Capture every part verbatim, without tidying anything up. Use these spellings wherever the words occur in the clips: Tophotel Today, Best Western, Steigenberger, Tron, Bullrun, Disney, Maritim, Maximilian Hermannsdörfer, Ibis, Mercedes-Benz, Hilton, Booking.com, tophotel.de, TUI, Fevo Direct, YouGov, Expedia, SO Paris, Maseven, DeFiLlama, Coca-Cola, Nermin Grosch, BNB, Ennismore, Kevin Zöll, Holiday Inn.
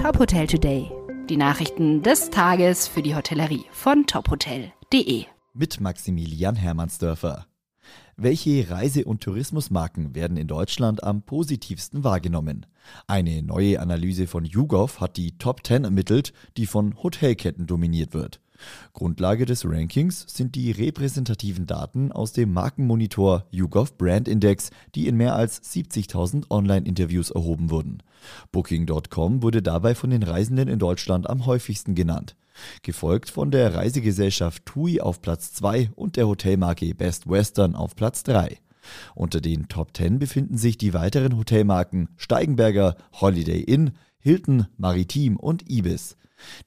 Top Hotel Today. Die Nachrichten des Tages für die Hotellerie von tophotel punkt de. Mit Maximilian Hermannsdörfer. Welche Reise- und Tourismusmarken werden in Deutschland am positivsten wahrgenommen? Eine neue Analyse von YouGov hat die Top zehn ermittelt, die von Hotelketten dominiert wird. Grundlage des Rankings sind die repräsentativen Daten aus dem Markenmonitor YouGov Brand Index, die in mehr als siebzigtausend Online-Interviews erhoben wurden. Booking Punkt com wurde dabei von den Reisenden in Deutschland am häufigsten genannt, gefolgt von der Reisegesellschaft T U I auf Platz zwei und der Hotelmarke Best Western auf Platz drei. Unter den Top zehn befinden sich die weiteren Hotelmarken Steigenberger, Holiday Inn, Hilton, Maritim und Ibis.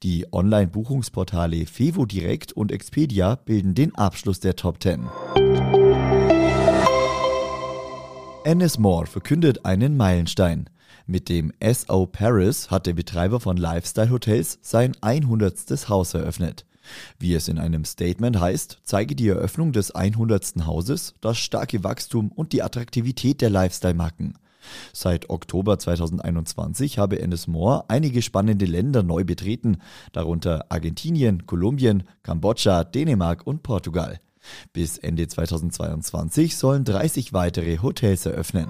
Die Online-Buchungsportale Fevo Direct und Expedia bilden den Abschluss der Top zehn. Ennismore verkündet einen Meilenstein. Mit dem S O Paris hat der Betreiber von Lifestyle-Hotels sein hundertstes Haus eröffnet. Wie es in einem Statement heißt, zeige die Eröffnung des hundertsten Hauses das starke Wachstum und die Attraktivität der Lifestyle-Marken. Seit Oktober zweitausendeinundzwanzig habe Ennismore einige spannende Länder neu betreten, darunter Argentinien, Kolumbien, Kambodscha, Dänemark und Portugal. Bis Ende zweitausendzweiundzwanzig sollen dreißig weitere Hotels eröffnen.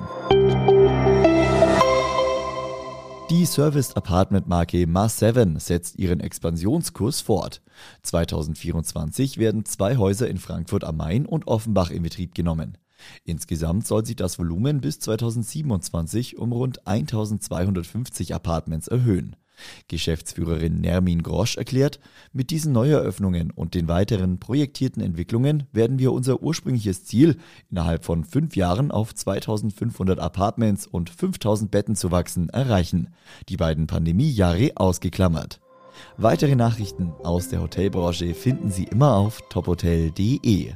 Die Service-Apartment-Marke Maseven setzt ihren Expansionskurs fort. zweitausendvierundzwanzig werden zwei Häuser in Frankfurt am Main und Offenbach in Betrieb genommen. Insgesamt soll sich das Volumen bis zweitausendsiebenundzwanzig um rund eintausendzweihundertfünfzig Apartments erhöhen. Geschäftsführerin Nermin Grosch erklärt, mit diesen Neueröffnungen und den weiteren projektierten Entwicklungen werden wir unser ursprüngliches Ziel, innerhalb von fünf Jahren auf zweitausendfünfhundert Apartments und fünftausend Betten zu wachsen, erreichen, die beiden Pandemiejahre ausgeklammert. Weitere Nachrichten aus der Hotelbranche finden Sie immer auf tophotel punkt de.